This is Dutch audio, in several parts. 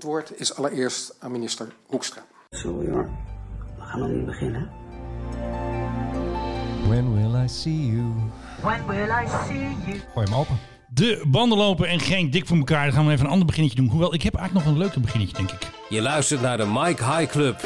Het woord is allereerst aan minister Hoekstra. Sorry hoor, we gaan nog niet beginnen. When will I see you? When will I see you? Gooi hem open. De banden lopen en geen dik voor elkaar. Dan gaan we even een ander beginnetje doen. Hoewel, ik heb eigenlijk nog een leuker beginnetje, denk ik. Je luistert naar de Mike High Club.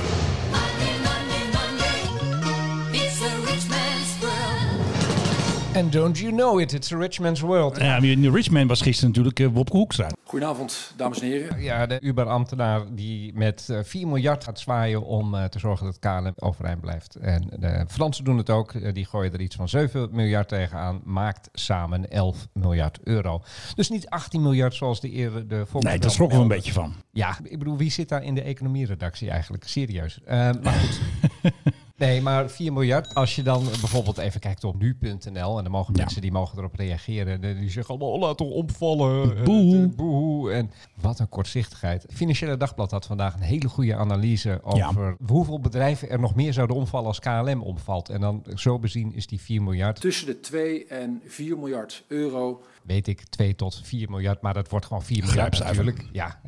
And don't you know it, it's a rich man's world. Ja, de rich man was gisteren natuurlijk Wopke Hoekstra. Goedenavond, dames en heren. Ja, de Uber-ambtenaar die met 4 miljard gaat zwaaien om te zorgen dat KLM overeind blijft. En de Fransen doen het ook. Die gooien er iets van 7 miljard tegenaan. Maakt samen 11 miljard euro. Dus niet 18 miljard zoals de volkskrant. Nee, daar schrokken we een beetje van. Ja, ik bedoel, wie zit daar in de economie-redactie eigenlijk? Serieus. Maar goed. Nee, maar 4 miljard. Als je dan bijvoorbeeld even kijkt op nu.nl... en dan mogen mensen die mogen erop reageren... en die zeggen allemaal, laat toch opvallen. Boehoe. En wat een kortzichtigheid. Financiële Dagblad had vandaag een hele goede analyse... over hoeveel bedrijven er nog meer zouden omvallen als KLM omvalt. En dan zo bezien is die 4 miljard. Tussen de 2 en 4 miljard euro... weet ik, 2 tot 4 miljard, maar dat wordt gewoon 4 miljard natuurlijk. Ja,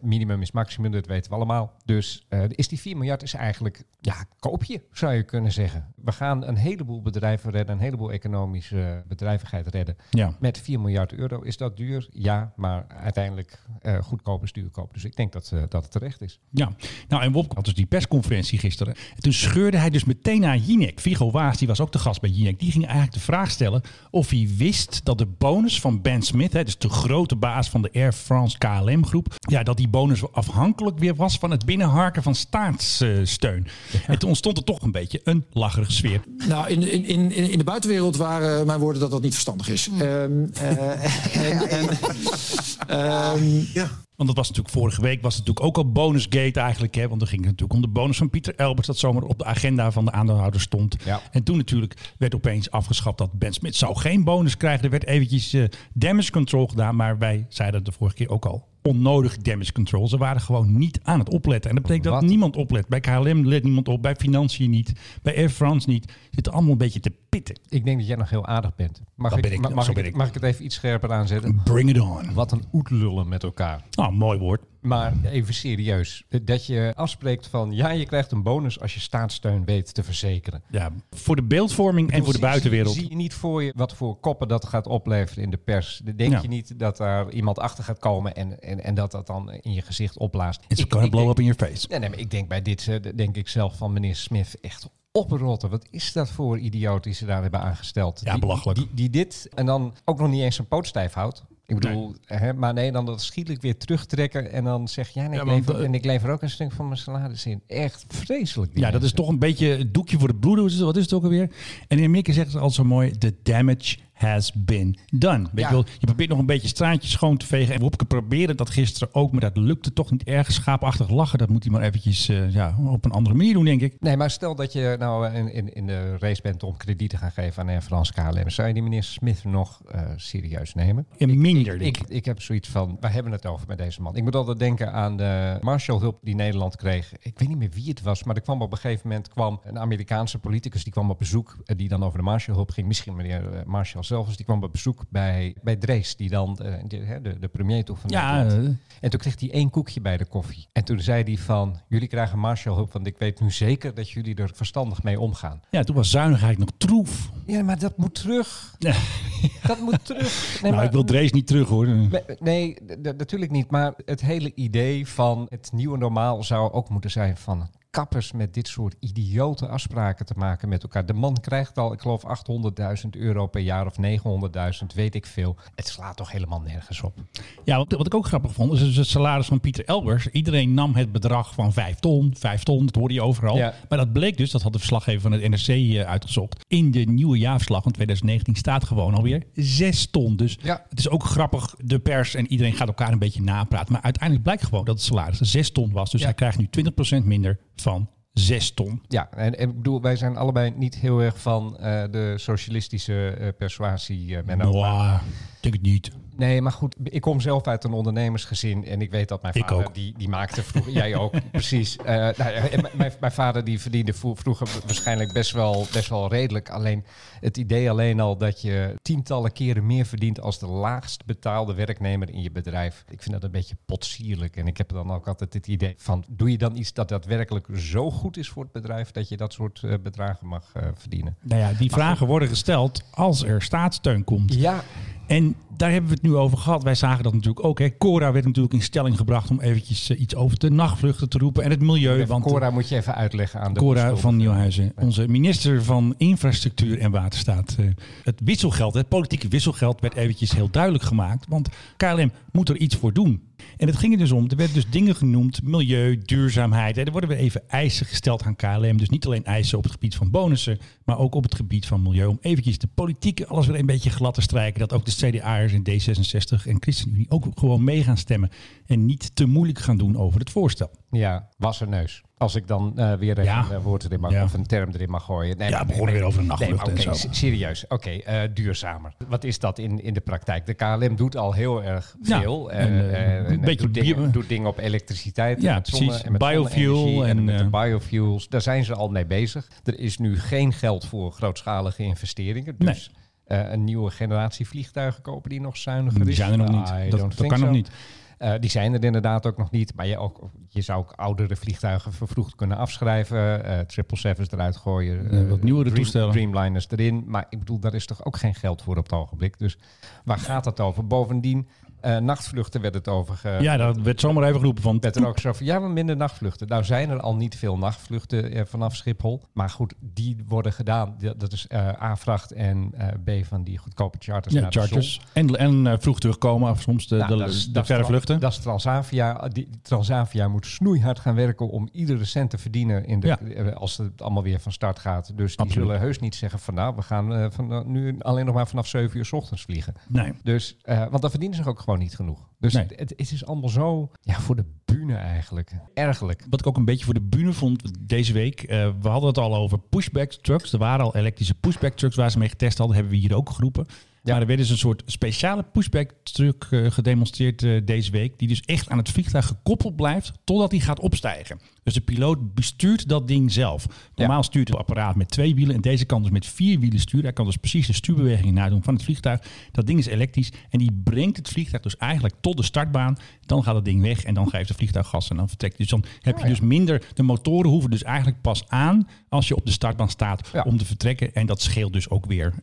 minimum is maximum, dat weten we allemaal. Dus is die 4 miljard is eigenlijk, ja, koopje, zou je kunnen zeggen. We gaan een heleboel bedrijven redden, een heleboel economische bedrijvigheid redden. Ja. Met 4 miljard euro is dat duur, ja, maar uiteindelijk goedkoop is duurkoop. Dus ik denk dat het terecht is. Ja, nou en Wopke had dus die persconferentie gisteren. En toen scheurde hij dus meteen naar Jinek. Vigo Waas, die was ook de gast bij Jinek. Die ging eigenlijk de vraag stellen of hij wist dat de bonus van Ben Smith, dus de grote baas van de Air France KLM-groep... ja, dat die bonus afhankelijk weer was van het binnenharken van staatssteun. En toen ontstond er toch een beetje een lacherige sfeer. Nou, in de buitenwereld waren mijn woorden dat dat niet verstandig is. Want dat was natuurlijk vorige week, was het natuurlijk ook al bonusgate eigenlijk. Hè? Want dan ging het natuurlijk om de bonus van Pieter Elbers... dat zomaar op de agenda van de aandeelhouder stond. Ja. En toen natuurlijk werd opeens afgeschaft dat Ben Smith zou geen bonus krijgen. Er werd eventjes damage control gedaan, maar wij zeiden de vorige keer ook al. Onnodig damage control. Ze waren gewoon niet aan het opletten. En dat betekent dat niemand oplet. Bij KLM let niemand op, bij Financiën niet, bij Air France niet. Zitten allemaal een beetje te pitten. Ik denk dat jij nog heel aardig bent. Mag ik het even iets scherper aanzetten? Bring it on. Wat een oetlullen met elkaar. Oh, mooi woord. Maar even serieus. Dat je afspreekt van... ja, je krijgt een bonus als je staatssteun weet te verzekeren. Ja, voor de beeldvorming en voor de buitenwereld. Zie je niet voor je wat voor koppen dat gaat opleveren in de pers. Denk je niet dat daar iemand achter gaat komen... en dat dat dan in je gezicht opblaast. It's gonna blow up in your face. Nee, maar ik denk bij dit... denk ik zelf van meneer Smith echt... oprotten. Wat is dat voor idioot die ze daar hebben aangesteld? Ja, belachelijk. Die dit en dan ook nog niet eens een poot stijf houdt. Ik bedoel, dan dat schielijk weer terugtrekken en dan zeg jij, ik lever ook een stuk van mijn salaris in. Echt vreselijk. Ja, dat is toch een beetje het doekje voor de bloeders. Wat is het ook alweer? En in Amerika zegt ze altijd zo mooi, the damage has been done. Je probeert nog een beetje straatjes schoon te vegen. En Wopke probeerde dat gisteren ook, maar dat lukte toch niet erg. Schaapachtig lachen, dat moet hij maar eventjes op een andere manier doen, denk ik. Nee, maar stel dat je nou in de race bent om krediet te gaan geven aan Air France KLM. Zou je die meneer Smith nog serieus nemen? Ja, minder, ik heb zoiets van, waar hebben we het over met deze man? Ik moet altijd denken aan de Marshallhulp die Nederland kreeg. Ik weet niet meer wie het was, maar er kwam op een gegeven moment een Amerikaanse politicus, die kwam op bezoek, die dan over de Marshallhulp ging. Misschien meneer Marshall zelf, dus die kwam op bezoek bij Drees, die dan de premier toe van Nederland. En toen kreeg hij 1 koekje bij de koffie. En toen zei hij van, jullie krijgen Marshallhulp, want ik weet nu zeker dat jullie er verstandig mee omgaan. Ja, toen was zuinigheid nog troef. Ja, maar dat moet terug. Ja. Dat moet terug. Nee, ik wil Drees niet terug, hoor. Nee, natuurlijk niet. Maar het hele idee van het nieuwe normaal zou ook moeten zijn van... kappers met dit soort idiote afspraken te maken met elkaar. De man krijgt al, ik geloof, €800.000 per jaar of 900.000, weet ik veel. Het slaat toch helemaal nergens op. Ja, wat ik ook grappig vond, is het salaris van Pieter Elbers. Iedereen nam het bedrag van €5.000, dat hoorde je overal. Ja. Maar dat bleek dus, dat had de verslaggever van het NRC uitgezocht, in de nieuwe jaarverslag van 2019 staat gewoon alweer €6.000. Dus het is ook grappig, de pers en iedereen gaat elkaar een beetje napraten. Maar uiteindelijk blijkt gewoon dat het salaris €6.000 was. Dus hij krijgt nu 20% minder van €6.000. Ja, en ik bedoel, wij zijn allebei niet heel erg van de socialistische persuasie. denk het niet. Nee, maar goed, ik kom zelf uit een ondernemersgezin en ik weet dat mijn vader, die maakte vroeger, jij ook, precies. Mijn vader die verdiende vroeger waarschijnlijk best wel redelijk. Alleen het idee alleen al dat je tientallen keren meer verdient als de laagst betaalde werknemer in je bedrijf. Ik vind dat een beetje potsierlijk en ik heb dan ook altijd het idee van, doe je dan iets dat daadwerkelijk zo goed is voor het bedrijf dat je dat soort bedragen mag verdienen? Nou ja, die vragen worden gesteld als er staatssteun komt. Ja. En daar hebben we het nu over gehad. Wij zagen dat natuurlijk ook. Hè. Cora werd natuurlijk in stelling gebracht om eventjes iets over de nachtvluchten te roepen en het milieu. Even, want Cora moet je even uitleggen aan de Cora van Nieuwhuizen, onze minister van Infrastructuur en Waterstaat. Het wisselgeld, het politieke wisselgeld, werd eventjes heel duidelijk gemaakt. Want KLM moet er iets voor doen. En het ging er dus om, er werden dus dingen genoemd, milieu, duurzaamheid. Er worden weer even eisen gesteld aan KLM. Dus niet alleen eisen op het gebied van bonussen, maar ook op het gebied van milieu. Om eventjes de politiek alles weer een beetje glad te strijken. Dat ook de CDA'ers en D66 en ChristenUnie ook gewoon mee gaan stemmen. En niet te moeilijk gaan doen over het voorstel. Ja, wasserneus. Als ik dan weer een woord erin mag, of een term erin mag gooien. Nee, we begonnen weer over de nachtlucht en zo. Serieus, duurzamer. Wat is dat in de praktijk? De KLM doet al heel erg veel. Doet dingen op elektriciteit. Ja, precies. Biofuel. En met de biofuels. Daar zijn ze al mee bezig. Er is nu geen geld voor grootschalige investeringen. Dus een nieuwe generatie vliegtuigen kopen die nog zuiniger is. Die zijn er nog niet. Dat kan nog niet. Die zijn er inderdaad ook nog niet. Maar je zou ook oudere vliegtuigen vervroegd kunnen afschrijven. 777's eruit gooien. Wat nieuwere toestellen. Dreamliners erin. Maar ik bedoel, daar is toch ook geen geld voor op het ogenblik. Dus waar gaat dat over? Bovendien, nachtvluchten werd het over. Dat werd zomaar even geroepen. Van werd er ook zo van, maar minder nachtvluchten. Nou zijn er al niet veel nachtvluchten vanaf Schiphol. Maar goed, die worden gedaan. Dat is A-vracht en B van die goedkope charters. Ja, naar charters. En vroeg terugkomen of soms de verre vluchten. Dat is Transavia. Transavia moet snoeihard gaan werken om iedere cent te verdienen als het allemaal weer van start gaat. Dus die zullen heus niet zeggen van we gaan nu alleen nog maar vanaf 7 uur 's ochtends vliegen. Nee. Dus, want dan verdienen ze ook gewoon niet genoeg. Dus het is allemaal zo voor de bühne eigenlijk. Ergelijk. Wat ik ook een beetje voor de bühne vond deze week. We hadden het al over pushback trucks. Er waren al elektrische pushback trucks waar ze mee getest hadden. Hebben we hier ook geroepen. Ja. Maar er werd dus een soort speciale pushback truck gedemonstreerd deze week. Die dus echt aan het vliegtuig gekoppeld blijft totdat hij gaat opstijgen. Dus de piloot bestuurt dat ding zelf. Normaal stuurt het apparaat met 2 wielen en deze kan dus met 4 wielen sturen. Hij kan dus precies de stuurbewegingen nadoen van het vliegtuig. Dat ding is elektrisch en die brengt het vliegtuig dus eigenlijk tot de startbaan. Dan gaat het ding weg en dan geeft het vliegtuig gas en dan vertrekt. Dus dan heb je dus minder... De motoren hoeven dus eigenlijk pas aan als je op de startbaan staat om te vertrekken. En dat scheelt dus ook weer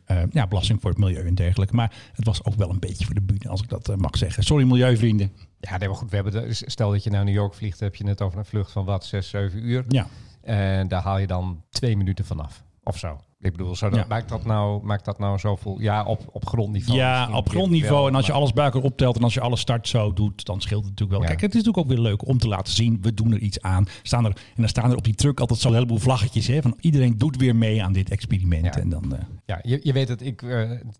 belasting voor het milieu en dergelijke. Maar het was ook wel een beetje voor de bühne, als ik dat mag zeggen. Sorry milieuvrienden. Ja, nee, maar goed, stel dat je naar New York vliegt, heb je net over een vlucht van 6-7 uur. Ja. En daar haal je dan 2 minuten vanaf, of zo. Ik bedoel, maakt dat nou zoveel... Ja, op grondniveau. Ja, op grondniveau. Wel, en als je alles bij elkaar optelt en als je alle start zo doet, dan scheelt het natuurlijk wel. Ja. Kijk, het is natuurlijk ook weer leuk om te laten zien. We doen er iets aan. Dan staan er op die truck altijd zo'n heleboel vlaggetjes. Hè, van iedereen doet weer mee aan dit experiment. Ja, en dan, je weet dat ik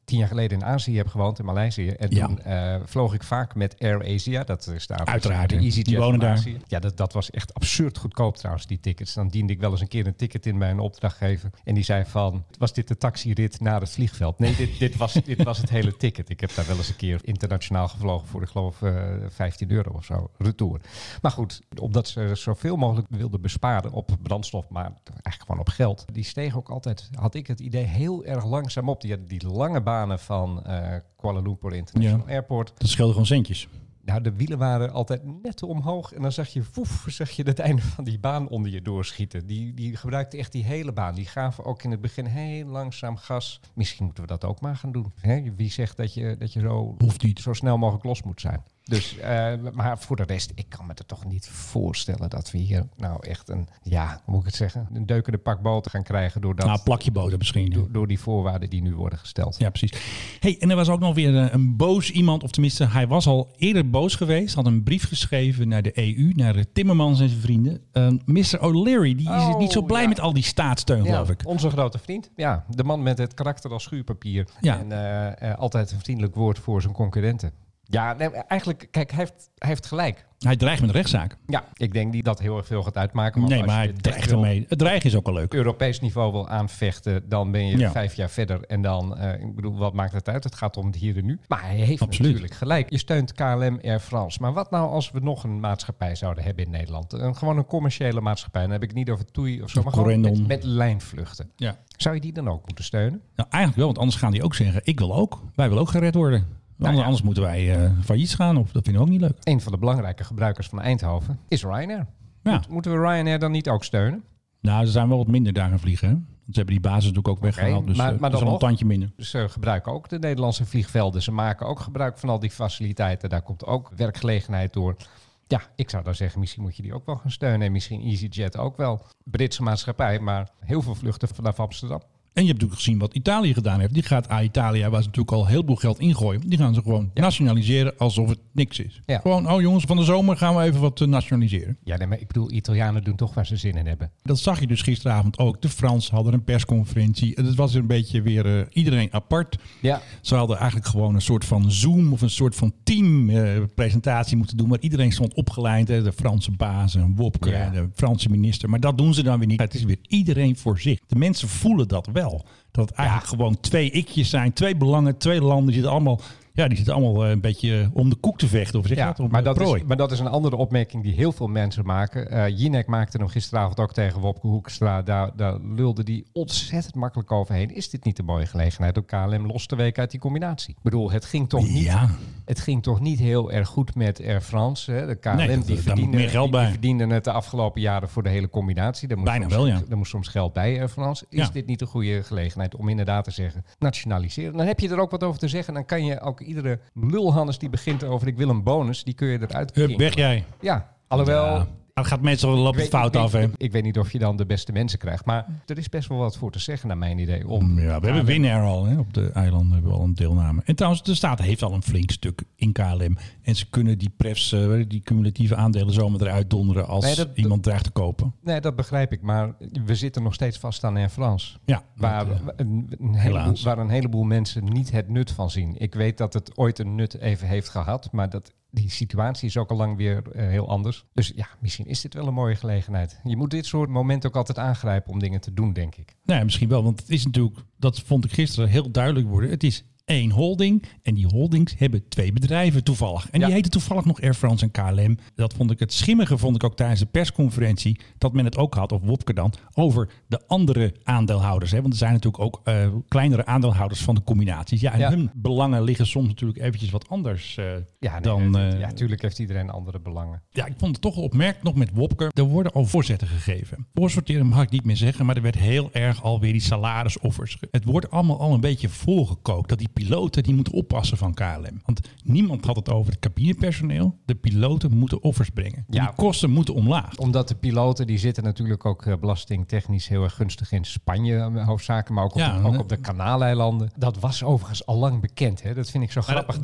10 jaar geleden in Azië heb gewoond, in Maleisië. En toen vloog ik vaak met Air Asia. Dat is daar uiteraard. Die wonen daar. Ja, dat was echt absurd goedkoop trouwens, die tickets. Dan diende ik wel eens een keer een ticket in bij een opdrachtgever. En die zei van, was dit de taxirit naar het vliegveld? Nee, dit was het hele ticket. Ik heb daar wel eens een keer internationaal gevlogen voor, ik geloof, €15 of zo. Retour. Maar goed, omdat ze zoveel mogelijk wilden besparen op brandstof, maar eigenlijk gewoon op geld. Die steeg ook altijd, had ik het idee, heel erg langzaam op. Die hadden die lange banen van Kuala Lumpur International Airport. Dat scheelde gewoon centjes. Nou, de wielen waren altijd net omhoog. En dan zag je het einde van die baan onder je doorschieten. Die gebruikte echt die hele baan. Die gaven ook in het begin heel langzaam gas. Misschien moeten we dat ook maar gaan doen. Hè? Wie zegt dat je zo snel mogelijk los moet zijn? Dus, maar voor de rest, ik kan me er toch niet voorstellen dat we hier nou echt een deukende pak boter gaan krijgen. Een plakje boter misschien. Door die voorwaarden die nu worden gesteld. Ja, precies. Hey, en er was ook nog weer een boos iemand, of tenminste, hij was al eerder boos geweest. Had een brief geschreven naar de EU, naar Timmermans en zijn vrienden. Mr. O'Leary, die is niet zo blij met al die staatssteun, geloof ik. Onze grote vriend. Ja, de man met het karakter als schuurpapier. Ja. En altijd een vriendelijk woord voor zijn concurrenten. Ja, nee, eigenlijk, kijk, hij heeft gelijk. Hij dreigt met een rechtszaak. Ja, ik denk niet dat heel erg veel gaat uitmaken. Nee, maar hij dreigt ermee. Het dreigen is ook wel leuk. Europees niveau wil aanvechten, dan ben je 5 jaar verder. En dan, ik bedoel, wat maakt het uit? Het gaat om het hier en nu. Maar hij heeft natuurlijk gelijk. Je steunt KLM, Air France. Maar wat nou als we nog een maatschappij zouden hebben in Nederland? Gewoon een commerciële maatschappij. Dan heb ik het niet over TUI of zo, maar gewoon met lijnvluchten. Ja. Zou je die dan ook moeten steunen? Nou, eigenlijk wel, want anders gaan die ook zeggen, ik wil ook. Wij willen ook gered worden. Anders moeten wij failliet gaan, of dat vinden we ook niet leuk. Een van de belangrijke gebruikers van Eindhoven is Ryanair. Ja. Moeten we Ryanair dan niet ook steunen? Nou, er zijn wel wat minder dagen vliegen. Hè? Want ze hebben die basis natuurlijk ook weggehaald, dus maar dan al een tandje minder. Ze gebruiken ook de Nederlandse vliegvelden. Ze maken ook gebruik van al die faciliteiten. Daar komt ook werkgelegenheid door. Ja, ik zou dan zeggen, misschien moet je die ook wel gaan steunen. En misschien EasyJet ook wel. Britse maatschappij, maar heel veel vluchten vanaf Amsterdam. En je hebt natuurlijk gezien wat Italië gedaan heeft. Die gaat Alitalia, waar ze natuurlijk al heel veel geld ingooien. Die gaan ze gewoon nationaliseren alsof het niks is. Ja. Gewoon, oh jongens, van de zomer gaan we even wat nationaliseren. Ja, nee, maar ik bedoel, Italianen doen toch waar ze zin in hebben. Dat zag je dus gisteravond ook. De Fransen hadden een persconferentie. Het was een beetje weer iedereen apart. Ja. Ze hadden eigenlijk gewoon een soort van Zoom of een soort van teampresentatie moeten doen. Maar iedereen stond opgeleid. Hè. De Franse baas en Wopke, de Franse minister. Maar dat doen ze dan weer niet. Het is weer iedereen voor zich. De mensen voelen dat wel. Dat het eigenlijk gewoon 2 ikjes zijn, 2 belangen, 2 landen. Die zitten allemaal een beetje om de koek te vechten. Of maar dat is een andere opmerking die heel veel mensen maken. Jinek maakte hem gisteravond ook tegen Wopke Hoekstra. Daar lulde die ontzettend makkelijk overheen. Is dit niet een mooie gelegenheid om KLM los te weken uit die combinatie? Ik bedoel, het ging toch niet heel erg goed met Air France. Hè? De KLM die verdienden het de afgelopen jaren voor de hele combinatie. Er moest soms geld bij Air France. Is dit niet een goede gelegenheid om inderdaad te zeggen, nationaliseren? Dan heb je er ook wat over te zeggen. Dan kan je ook iedere lulhannes die begint over ik wil een bonus, die kun je eruit kiezen. Weg jij. Ja, alhoewel... Ja. Dat gaat meestal wel een fout af. Ik weet niet of je dan de beste mensen krijgt. Maar er is best wel wat voor te zeggen, naar mijn idee. We hebben Winnair al. Hè. Op de eilanden hebben we al een deelname. En trouwens, de staat heeft al een flink stuk in KLM. En ze kunnen die prefs, die cumulatieve aandelen zomaar eruit donderen als iemand dreigt te kopen. Nee, dat begrijp ik. Maar we zitten nog steeds vast aan Air France. Ja, waar een heleboel mensen niet het nut van zien. Ik weet dat het ooit een nut even heeft gehad. Maar die situatie is ook al lang weer heel anders. Dus ja, misschien is dit wel een mooie gelegenheid. Je moet dit soort momenten ook altijd aangrijpen om dingen te doen, denk ik. Nou ja, misschien wel, want het is natuurlijk, dat vond ik gisteren heel duidelijk worden. Het is 1 holding en die holdings hebben 2 bedrijven toevallig. En die heten toevallig nog Air France en KLM. Dat vond ik het schimmige, vond ik ook tijdens de persconferentie, dat men het ook had, of Wopke dan, over de andere aandeelhouders. Hè? Want er zijn natuurlijk ook kleinere aandeelhouders van de combinaties. Ja, en hun belangen liggen soms natuurlijk eventjes wat anders dan... natuurlijk heeft iedereen andere belangen. Ja, ik vond het toch opmerkelijk, nog met Wopke, er worden al voorzetten gegeven. Voorsorteren mag ik niet meer zeggen, maar er werd heel erg alweer die salarisoffers. Het wordt allemaal al een beetje volgekookt, dat die piloten die moeten oppassen van KLM. Want niemand had het over het cabinepersoneel. De piloten moeten offers brengen. Ja, die kosten moeten omlaag. Omdat de piloten, die zitten natuurlijk ook belastingtechnisch heel erg gunstig in Spanje hoofdzakelijk, maar ook op de Kanaaleilanden. Dat was overigens al lang bekend. Hè? Dat vind ik zo grappig.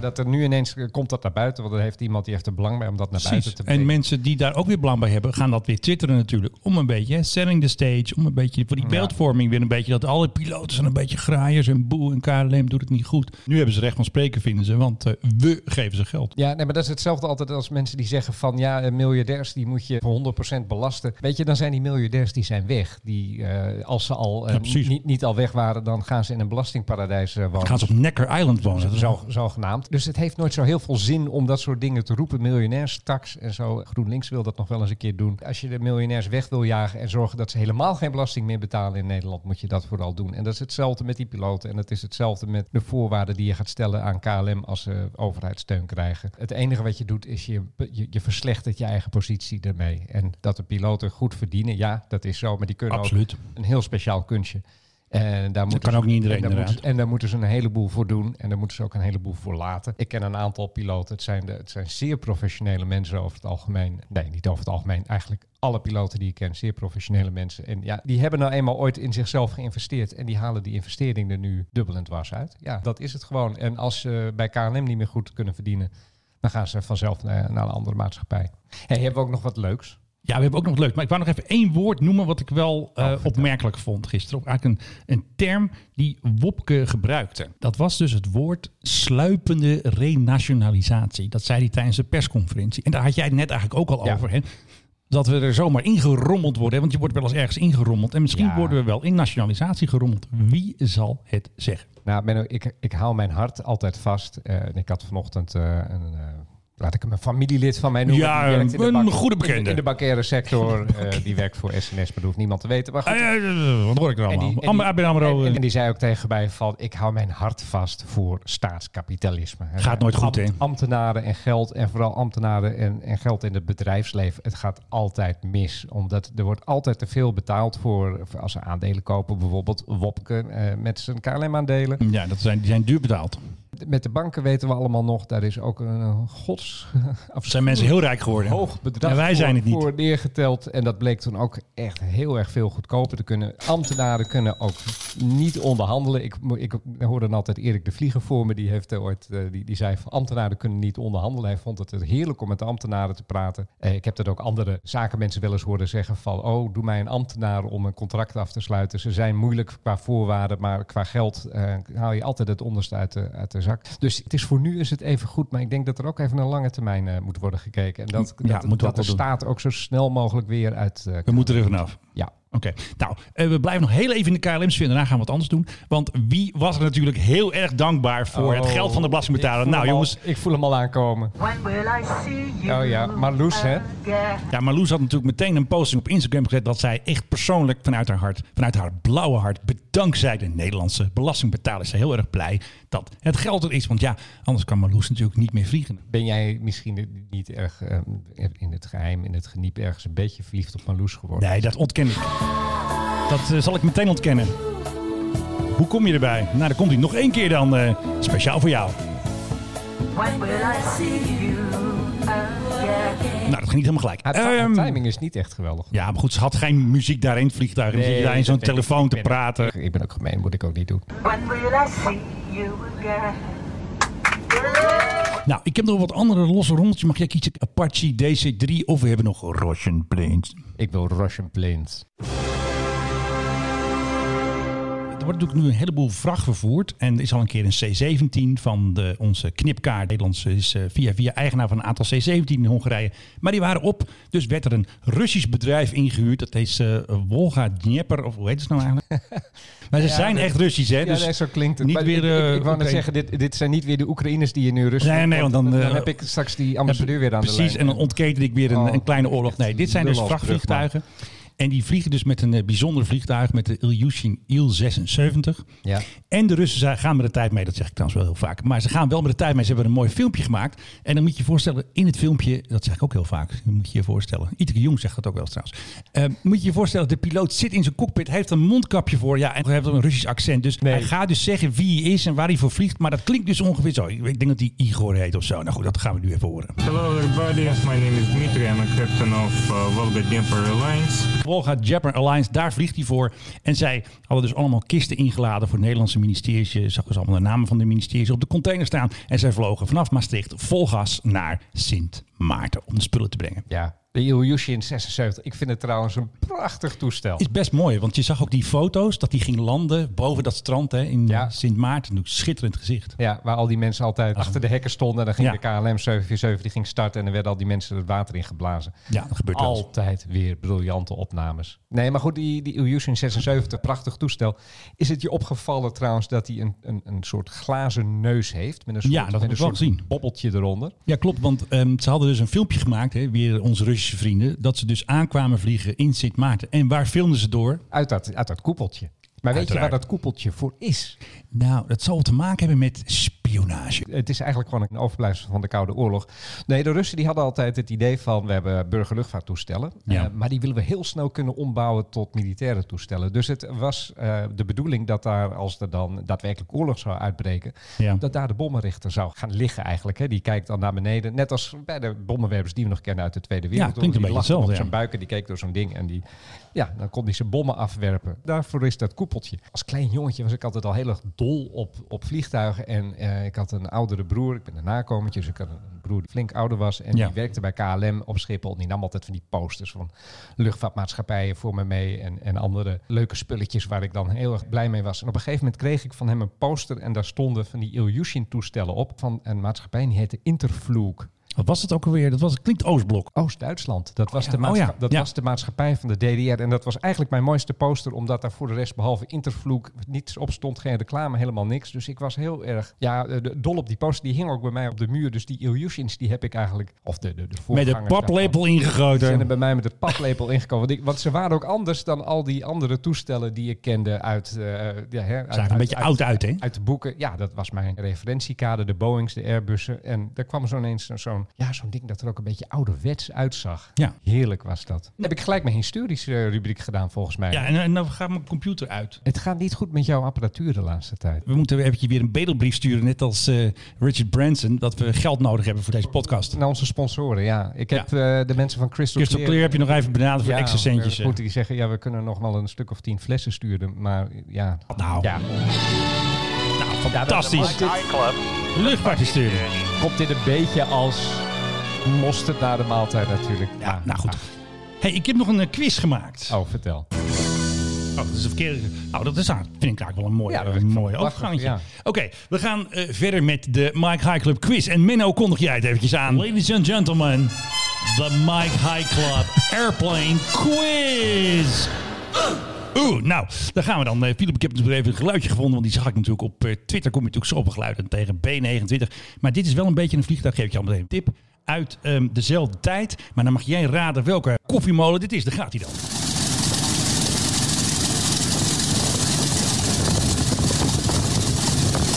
Dat er nu ineens komt dat naar buiten. Want er heeft iemand die heeft er belang bij om dat naar buiten te brengen. En mensen die daar ook weer belang bij hebben, gaan dat weer twitteren natuurlijk. Om een beetje setting the stage, om een beetje voor die beeldvorming weer een beetje dat alle piloten zijn een beetje graaiers en boe en KLM doet het niet goed. Nu hebben ze recht van spreken, vinden ze, want we geven ze geld. Ja, nee, maar dat is hetzelfde altijd als mensen die zeggen van miljardairs die moet je voor 100% belasten. Weet je, dan zijn die miljardairs die zijn weg. Die als ze al niet al weg waren, dan gaan ze in een belastingparadijs wonen. Dan gaan ze op Necker Island wonen. Zogenaamd. Dus het heeft nooit zo heel veel zin om dat soort dingen te roepen. Miljonairstaks en zo. GroenLinks wil dat nog wel eens een keer doen. Als je de miljonairs weg wil jagen en zorgen dat ze helemaal geen belasting meer betalen in Nederland, moet je dat vooral doen. En dat is hetzelfde met die piloten. En dat is hetzelfde met de voorwaarden die je gaat stellen aan KLM als ze overheidssteun krijgen. Het enige wat je doet is je verslechtert je eigen positie ermee. En dat de piloten goed verdienen, ja, dat is zo. Maar die kunnen ook een heel speciaal kunstje. En daar dat kan ook niet iedereen en daar moeten ze een heleboel voor doen. En daar moeten ze ook een heleboel voor laten. Ik ken een aantal piloten. Het zijn zeer professionele mensen over het algemeen. Nee, niet over het algemeen. Eigenlijk alle piloten die ik ken, zeer professionele mensen. En ja, die hebben nou eenmaal ooit in zichzelf geïnvesteerd. En die halen die investering er nu dubbel en dwars uit. Ja, dat is het gewoon. En als ze bij KLM niet meer goed kunnen verdienen, dan gaan ze vanzelf naar een andere maatschappij. Hey, hebben we ook nog wat leuks? Ja, we hebben ook nog leuk. Maar ik wou nog even één woord noemen wat ik wel opmerkelijk vond gisteren. Of eigenlijk een term die Wopke gebruikte. Dat was dus het woord sluipende renationalisatie. Dat zei hij tijdens de persconferentie. En daar had jij het net eigenlijk ook al over, hè? Dat we er zomaar ingerommeld worden. Want je wordt wel eens ergens ingerommeld. En misschien worden we wel in nationalisatie gerommeld. Wie zal het zeggen? Nou, Menno, ik hou mijn hart altijd vast. En ik had vanochtend laat ik hem een familielid van mij noemen. Ja, een goede bekende. In de bankaire sector. Die werkt voor SNS, maar hoeft niemand te weten. Maar goed. Wat hoor ik nou allemaal? En die zei ook tegen mij van, ik hou mijn hart vast voor staatskapitalisme. Gaat nooit goed, hè? Ambtenaren en geld. En vooral ambtenaren en geld in het bedrijfsleven. Het gaat altijd mis. Omdat er wordt altijd te veel betaald voor als ze aandelen kopen. Bijvoorbeeld Wopke met zijn KLM-aandelen. Ja, die zijn duur betaald. Met de banken weten we allemaal nog, daar is ook een gods... Zijn mensen heel rijk geworden. Hoog bedrag en wij zijn het niet. Voor neergeteld. En dat bleek toen ook echt heel erg veel goedkoper te kunnen. Ambtenaren kunnen ook niet onderhandelen. Ik hoor dan altijd Erik de Vlieger voor me. Die heeft ooit, die zei van ambtenaren kunnen niet onderhandelen. Hij vond het heerlijk om met de ambtenaren te praten. Ik heb dat ook andere zakenmensen wel eens horen zeggen van... Oh, doe mij een ambtenaar om een contract af te sluiten. Ze zijn moeilijk qua voorwaarden, maar qua geld haal je altijd het onderste uit de zak. Dus het is voor nu is het even goed, maar ik denk dat er ook even naar lange termijn moet worden gekeken. En dat de staat ook zo snel mogelijk weer uit... we moeten er vanaf. Ja. Oké. Nou, we blijven nog heel even in de KLM-sfeer. Daarna gaan we wat anders doen. Want wie was er natuurlijk heel erg dankbaar voor het geld van de belastingbetaler? Nou, jongens. Ik voel hem al aankomen. When will I see you? Oh ja, Marloes, hè? Ja, Marloes had natuurlijk meteen een posting op Instagram gezet dat zij echt persoonlijk vanuit haar blauwe hart, dankzij de Nederlandse belastingbetalers, zijn heel erg blij dat het geld er is. Want ja, anders kan Marloes natuurlijk niet meer vliegen. Ben jij misschien niet erg in het geheim, in het geniep ergens een beetje verliefd op Marloes geworden? Nee, dat ontken ik. Dat zal ik meteen ontkennen. Hoe kom je erbij? Nou, daar komt hij nog één keer dan. Speciaal voor jou. When will I see you? Nou, dat ging niet helemaal gelijk. De timing is niet echt geweldig. Ja, maar goed, ze had geen muziek daar in het vliegtuig. En zit je daar in zo'n telefoon te praten. Ik ben ook gemeen, moet ik ook niet doen. When will I see you again? Nou, ik heb nog wat andere losse rondjes. Mag jij kiezen? Apache, DC-3 of we hebben nog Russian Planes. Ik wil Russian Planes. Er wordt natuurlijk nu een heleboel vracht vervoerd. En er is al een keer een C-17 van onze knipkaart. Nederlandse is via eigenaar van een aantal C-17 in Hongarije. Maar die waren op. Dus werd er een Russisch bedrijf ingehuurd. Dat heet Volga-Dnepr. Of hoe heet het nou eigenlijk? Maar ze zijn echt Russisch, hè? Ja, dus nee, zo klinkt het. Niet weer, ik wou net zeggen, dit zijn niet weer de Oekraïners die je nu Russisch... Nee, want dan heb ik straks die ambassadeur weer aan de lijn. Precies, en dan ontketen ik weer een kleine oorlog. Nee, dit zijn dus vrachtvliegtuigen. En die vliegen dus met een bijzonder vliegtuig, met de Ilyushin Il-76. Ja. En de Russen gaan met de tijd mee, dat zeg ik trouwens wel heel vaak. Maar ze gaan wel met de tijd mee, ze hebben een mooi filmpje gemaakt. En dan moet je je voorstellen, in het filmpje, dat zeg ik ook heel vaak, moet je je voorstellen. Iedere jong zegt dat ook wel eens trouwens. Moet je je voorstellen, de piloot zit in zijn cockpit, heeft een mondkapje voor, ja, en hij heeft een Russisch accent. Dus hij gaat dus zeggen wie hij is en waar hij voor vliegt. Maar dat klinkt dus ongeveer zo. Ik denk dat hij Igor heet of zo. Nou goed, dat gaan we nu even horen. Hello everybody, my name is Dmitry, I'm a captain of Volga-Dnepr Airlines. Volga-Dnepr Alliance, daar vliegt hij voor. En zij hadden dus allemaal kisten ingeladen voor Nederlandse ministeries. Je zag dus allemaal de namen van de ministeries op de container staan. En zij vlogen vanaf Maastricht vol gas naar Sint Maarten om de spullen te brengen. Ja. De Ilyushin 76. Ik vind het trouwens een prachtig toestel. Is best mooi, want je zag ook die foto's dat die ging landen boven dat strand in Sint Maarten. Schitterend gezicht. Ja, waar al die mensen altijd achter de hekken stonden. En dan ging de KLM 747 die ging starten en dan werden al die mensen het water ingeblazen. Ja, dat gebeurt altijd weer briljante opnames. Nee, maar goed, die Ilyushin 76, prachtig toestel. Is het je opgevallen trouwens dat hij een soort glazen neus heeft? Met een soort, bobbeltje eronder. Ja, klopt, want ze hadden dus een filmpje gemaakt, weer onze Russische vrienden, dat ze dus aankwamen vliegen in Sint Maarten. En waar filmden ze door? Uit dat koepeltje. Maar weet je waar dat koepeltje voor is? Nou, dat zal te maken hebben met spionage. Het is eigenlijk gewoon een overblijfsel van de Koude Oorlog. Nee, de Russen die hadden altijd het idee van we hebben burgerluchtvaarttoestellen. Ja. Maar die willen we heel snel kunnen ombouwen tot militaire toestellen. Dus het was de bedoeling dat daar, als er dan daadwerkelijk oorlog zou uitbreken, dat daar de bommenrichter zou gaan liggen eigenlijk. Hè. Die kijkt dan naar beneden. Net als bij de bommenwerpers die we nog kennen uit de Tweede Wereldoorlog. Ja, die lag op zijn buik en die keek door zo'n ding. En die, dan kon die zijn bommen afwerpen. Daarvoor is dat koepeltje. Als klein jongetje was ik altijd al heel erg dol op vliegtuigen en Ik had een oudere broer. Ik ben een nakomertje, dus ik had een broer die flink ouder was. En die werkte bij KLM op Schiphol. En die nam altijd van die posters van luchtvaartmaatschappijen voor me mee. En andere leuke spulletjes waar ik dan heel erg blij mee was. En op een gegeven moment kreeg ik van hem een poster. En daar stonden van die Ilyushin-toestellen op. Van een maatschappij die heette Interflug. Wat was het ook alweer? Dat klinkt Oostblok. Oost-Duitsland. Dat was de maatschappij van de DDR. En dat was eigenlijk mijn mooiste poster. Omdat daar voor de rest behalve Interflug niets op stond. Geen reclame, helemaal niks. Dus ik was heel erg dol op die poster. Die hing ook bij mij op de muur. Dus die Ilyushins die heb ik eigenlijk... Of de voorgangers. Met de paplepel ingegooid. Ze zijn er bij mij met de paplepel ingekomen. Want ze waren ook anders dan al die andere toestellen die ik kende uit... Uit de boeken. Ja, dat was mijn referentiekader. De Boeings, de Airbussen. En daar kwam zo ineens zo'n ding dat er ook een beetje ouderwets uitzag. Ja. Heerlijk was dat. Dan heb ik gelijk mijn historische rubriek gedaan volgens mij. Ja, en dan gaat mijn computer uit. Het gaat niet goed met jouw apparatuur de laatste tijd. We moeten eventjes weer een bedelbrief sturen, net als Richard Branson, dat we geld nodig hebben voor deze podcast. Naar onze sponsoren, ja. Ik heb de mensen van Crystal Clear heb je nog even benaderd voor extra centjes. Moeten die zeggen, ja, we kunnen nog wel een stuk of 10 flessen sturen, maar ja. Nou, ja. Nou fantastisch. Luchtvaartbestuurder. Komt dit een beetje als mosterd na de maaltijd natuurlijk. Ja, nou goed. Hey, ik heb nog een quiz gemaakt. Oh, vertel. Oh, dat is een verkeerde... Nou, dat is aan. Vind ik eigenlijk wel een mooie overgangetje. Ja. Oké, we gaan verder met de Mike High Club quiz. En Menno, kondig jij het eventjes aan. Ladies and gentlemen, the Mike High Club Airplane Quiz. Oeh, nou, daar gaan we dan. Philip, ik heb natuurlijk even een geluidje gevonden, want die zag ik natuurlijk op Twitter. Kom je natuurlijk zo op geluiden tegen B29. Maar dit is wel een beetje een vliegtuig, geef ik je al meteen een tip. Uit dezelfde tijd, maar dan mag jij raden welke koffiemolen dit is. Daar gaat hij dan.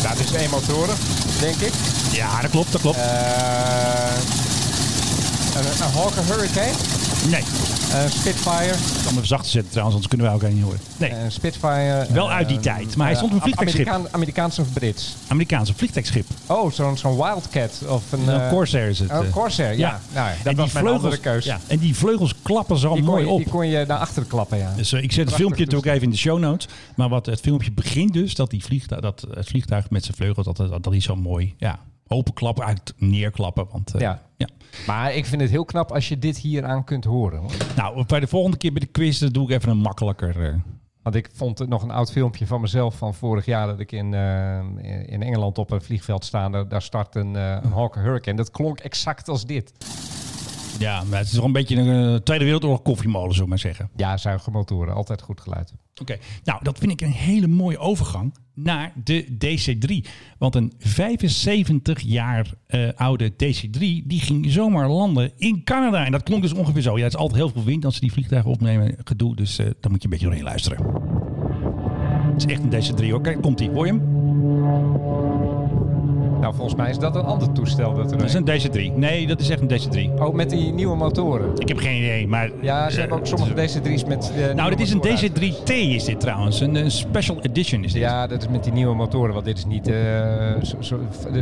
Nou, dit is één motoren, denk ik. Ja, dat klopt, dat klopt. Een Hawker Hurricane? Nee. Spitfire. Ik kan me zacht zetten trouwens, anders kunnen we elkaar niet horen. Nee. Spitfire. Wel uit die tijd, maar hij stond op een vliegtuigschip. Amerikaans of Brits? Amerikaans, een vliegtuigschip. Oh, zo'n Wildcat of een Corsair is het. Een Corsair, ja. Nou, dat was mijn andere keus. Ja. En die vleugels klappen zo mooi op. Die kon je naar achter klappen, ja. Dus ik zet het filmpje natuurlijk even in de show notes. Maar wat het filmpje begint dus, dat het vliegtuig met zijn vleugels, dat is zo mooi, ja. Openklappen, uit neerklappen. Want, ja. Maar ik vind het heel knap als je dit hier aan kunt horen. Hoor. Nou, bij de volgende keer bij de quiz doe ik even een makkelijker. Want ik vond nog een oud filmpje van mezelf van vorig jaar... dat ik in Engeland op een vliegveld sta. Daar start een Hawker Hurricane. Dat klonk exact als dit. Ja, maar het is toch een beetje een Tweede Wereldoorlog koffiemolen, zou ik maar zeggen. Ja, zuigermotoren. Altijd goed geluid. Oké, nou, dat vind ik een hele mooie overgang naar de DC-3. Want een 75 jaar oude DC-3, die ging zomaar landen in Canada. En dat klonk dus ongeveer zo. Ja, het is altijd heel veel wind als ze die vliegtuigen opnemen. Gedoe, dus daar moet je een beetje doorheen luisteren. Het is echt een DC-3 hoor. Kijk, komt-ie. Hoor je hem? Nou, volgens mij is dat een ander toestel. Dat is een DC-3. Nee, dat is echt een DC-3. Oh, met die nieuwe motoren? Ik heb geen idee, maar... Ja, ze hebben ook sommige DC-3's met... Nou, dit is een DC-3T is dit trouwens. Een special edition is dit. Ja, dat is met die nieuwe motoren, want dit is niet...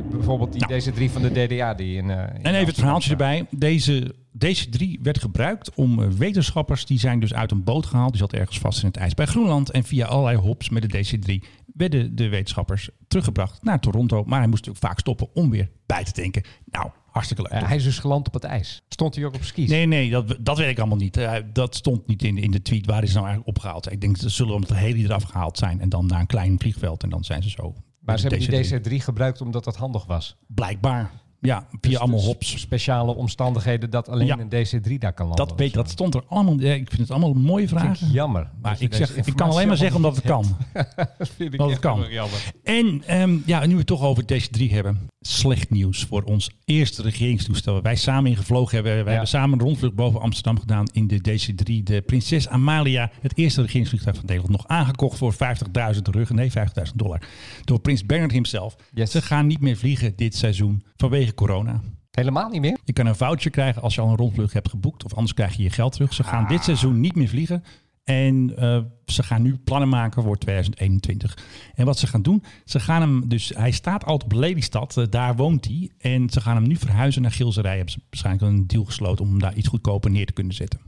bijvoorbeeld die DC-3 van de DDA die in... en even het verhaaltje erbij. DC-3 werd gebruikt om wetenschappers... die zijn dus uit een boot gehaald. Die zat ergens vast in het ijs bij Groenland. En via allerlei hops met de DC-3 werden de wetenschappers teruggebracht naar Toronto. Maar hij moest natuurlijk vaak stoppen om weer bij te tanken. Nou, hartstikke leuk. Hij is dus geland op het ijs. Stond hij ook op skis? Nee, dat weet ik allemaal niet. Dat stond niet in de tweet. Waar is nou eigenlijk opgehaald? Ik denk, ze zullen om het hele eraf gehaald zijn. En dan naar een klein vliegveld. En dan zijn ze zo. Maar ze hebben die DC-3 gebruikt omdat dat handig was? Blijkbaar. Ja, via dus allemaal hops. Speciale omstandigheden dat alleen een DC-3 daar kan landen. Dat stond er allemaal. Ja, ik vind het allemaal een mooie vraag. Jammer. Maar ik kan alleen maar zeggen omdat het kan. Dat vind ik echt jammer. En nu we het toch over DC-3 hebben. Slecht nieuws voor ons eerste regeringstoestel. Waar wij samen in gevlogen hebben. Wij hebben samen een rondvlucht boven Amsterdam gedaan in de DC-3. De Prinses Amalia, het eerste regeringsvliegtuig van Nederland, nog aangekocht voor $50.000 door Prins Bernhard himself. Yes. Ze gaan niet meer vliegen dit seizoen vanwege corona. Helemaal niet meer? Je kan een voucher krijgen als je al een rondvlucht hebt geboekt. Of anders krijg je je geld terug. Ze gaan dit seizoen niet meer vliegen. En ze gaan nu plannen maken voor 2021. En wat ze gaan doen, hij staat altijd op Lelystad, daar woont hij. En ze gaan hem nu verhuizen naar Gilserij. Hebben ze waarschijnlijk een deal gesloten om hem daar iets goedkoper neer te kunnen zetten.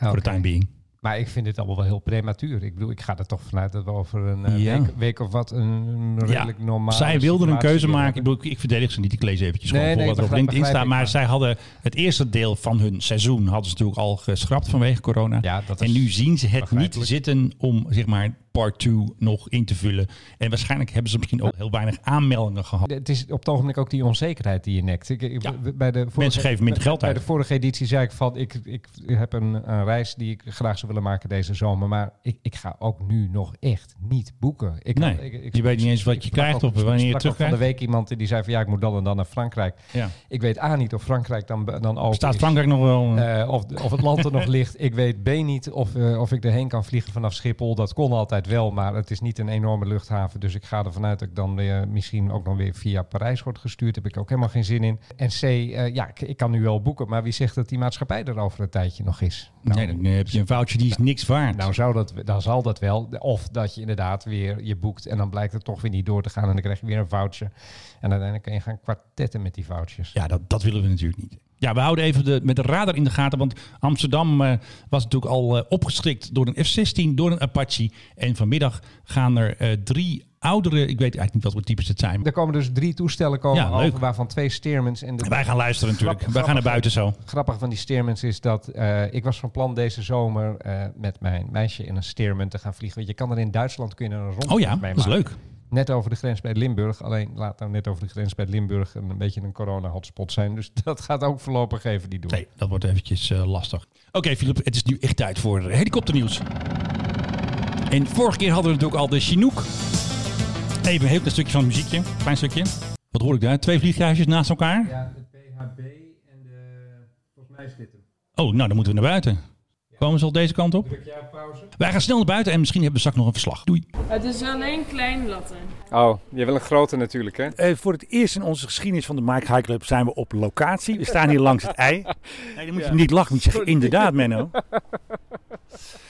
Voor de time being. Maar ik vind dit allemaal wel heel prematuur. Ik bedoel, ik ga er toch vanuit dat we over een week of wat een redelijk normaal. Zij wilden een keuze maken. Ik bedoel, ik verdedig ze niet. Ik lees eventjes gewoon voor wat er op LinkedIn staat. Maar zij hadden het eerste deel van hun seizoen hadden ze natuurlijk al geschrapt vanwege corona. Ja, en nu zien ze het niet zitten om zeg maar part 2 nog in te vullen. En waarschijnlijk hebben ze misschien ook heel weinig aanmeldingen gehad. Het is op het ogenblik ook die onzekerheid die je nekt. Mensen geven minder geld uit. Bij de vorige editie zei ik van, ik heb een reis die ik graag zou willen maken deze zomer. Maar ik ga ook nu nog echt niet boeken. Je weet niet eens wat je krijgt of wanneer je terugkrijgt. Van de week iemand die zei van ja, ik moet dan en dan naar Frankrijk. Ja. Ik weet A niet of Frankrijk dan open staat Frankrijk is, nog wel? Of het land er nog ligt. Ik weet B niet of ik erheen kan vliegen vanaf Schiphol. Dat kon altijd wel, maar het is niet een enorme luchthaven. Dus ik ga ervan uit dat ik dan weer misschien ook nog weer via Parijs wordt gestuurd. Daar heb ik ook helemaal geen zin in. En C, ik kan nu wel boeken. Maar wie zegt dat die maatschappij er over een tijdje nog is? Nou, nee, dan heb je een voucher die is niks waard. Nou, zal dat wel. Of dat je inderdaad weer je boekt en dan blijkt het toch weer niet door te gaan. En dan krijg je weer een voucher. En uiteindelijk kan je gaan kwartetten met die vouchers. Ja, dat willen we natuurlijk niet. Ja, we houden even met de radar in de gaten. Want Amsterdam was natuurlijk al opgeschrikt door een F-16, door een Apache. En vanmiddag gaan er drie oudere... Ik weet eigenlijk niet wat voor types het zijn. Er komen dus drie toestellen over, waarvan twee Steermans. En wij gaan luisteren natuurlijk. Wij gaan naar buiten zo. Grappig van die Steermans is dat... ik was van plan deze zomer met mijn meisje in een Steerman te gaan vliegen. Want je kan er in Duitsland een rondje mee maken. Dat is leuk. Net over de grens bij Limburg. Alleen laat nou net over de grens bij Limburg een beetje een corona-hotspot zijn. Dus dat gaat ook voorlopig even niet doen. Nee, dat wordt eventjes lastig. Oké, Filip, het is nu echt tijd voor helikopternieuws. En vorige keer hadden we natuurlijk al de Chinook. Even een heel klein stukje van het muziekje. Klein stukje. Wat hoor ik daar? 2 vliegtuigjes naast elkaar? Ja, de PHB en de... Volgens mij is dit hem. Oh, nou dan moeten we naar buiten. Komen ze al deze kant op? Druk jij op pauze? Wij gaan snel naar buiten en misschien hebben we straks nog een verslag. Doei. Het is alleen klein latte. Oh, je wil een grote natuurlijk, hè? Voor het eerst in onze geschiedenis van de Mike High Club zijn we op locatie. We staan hier langs het ei. Nee, dan moet je niet lachen, moet je zeggen, inderdaad, Menno.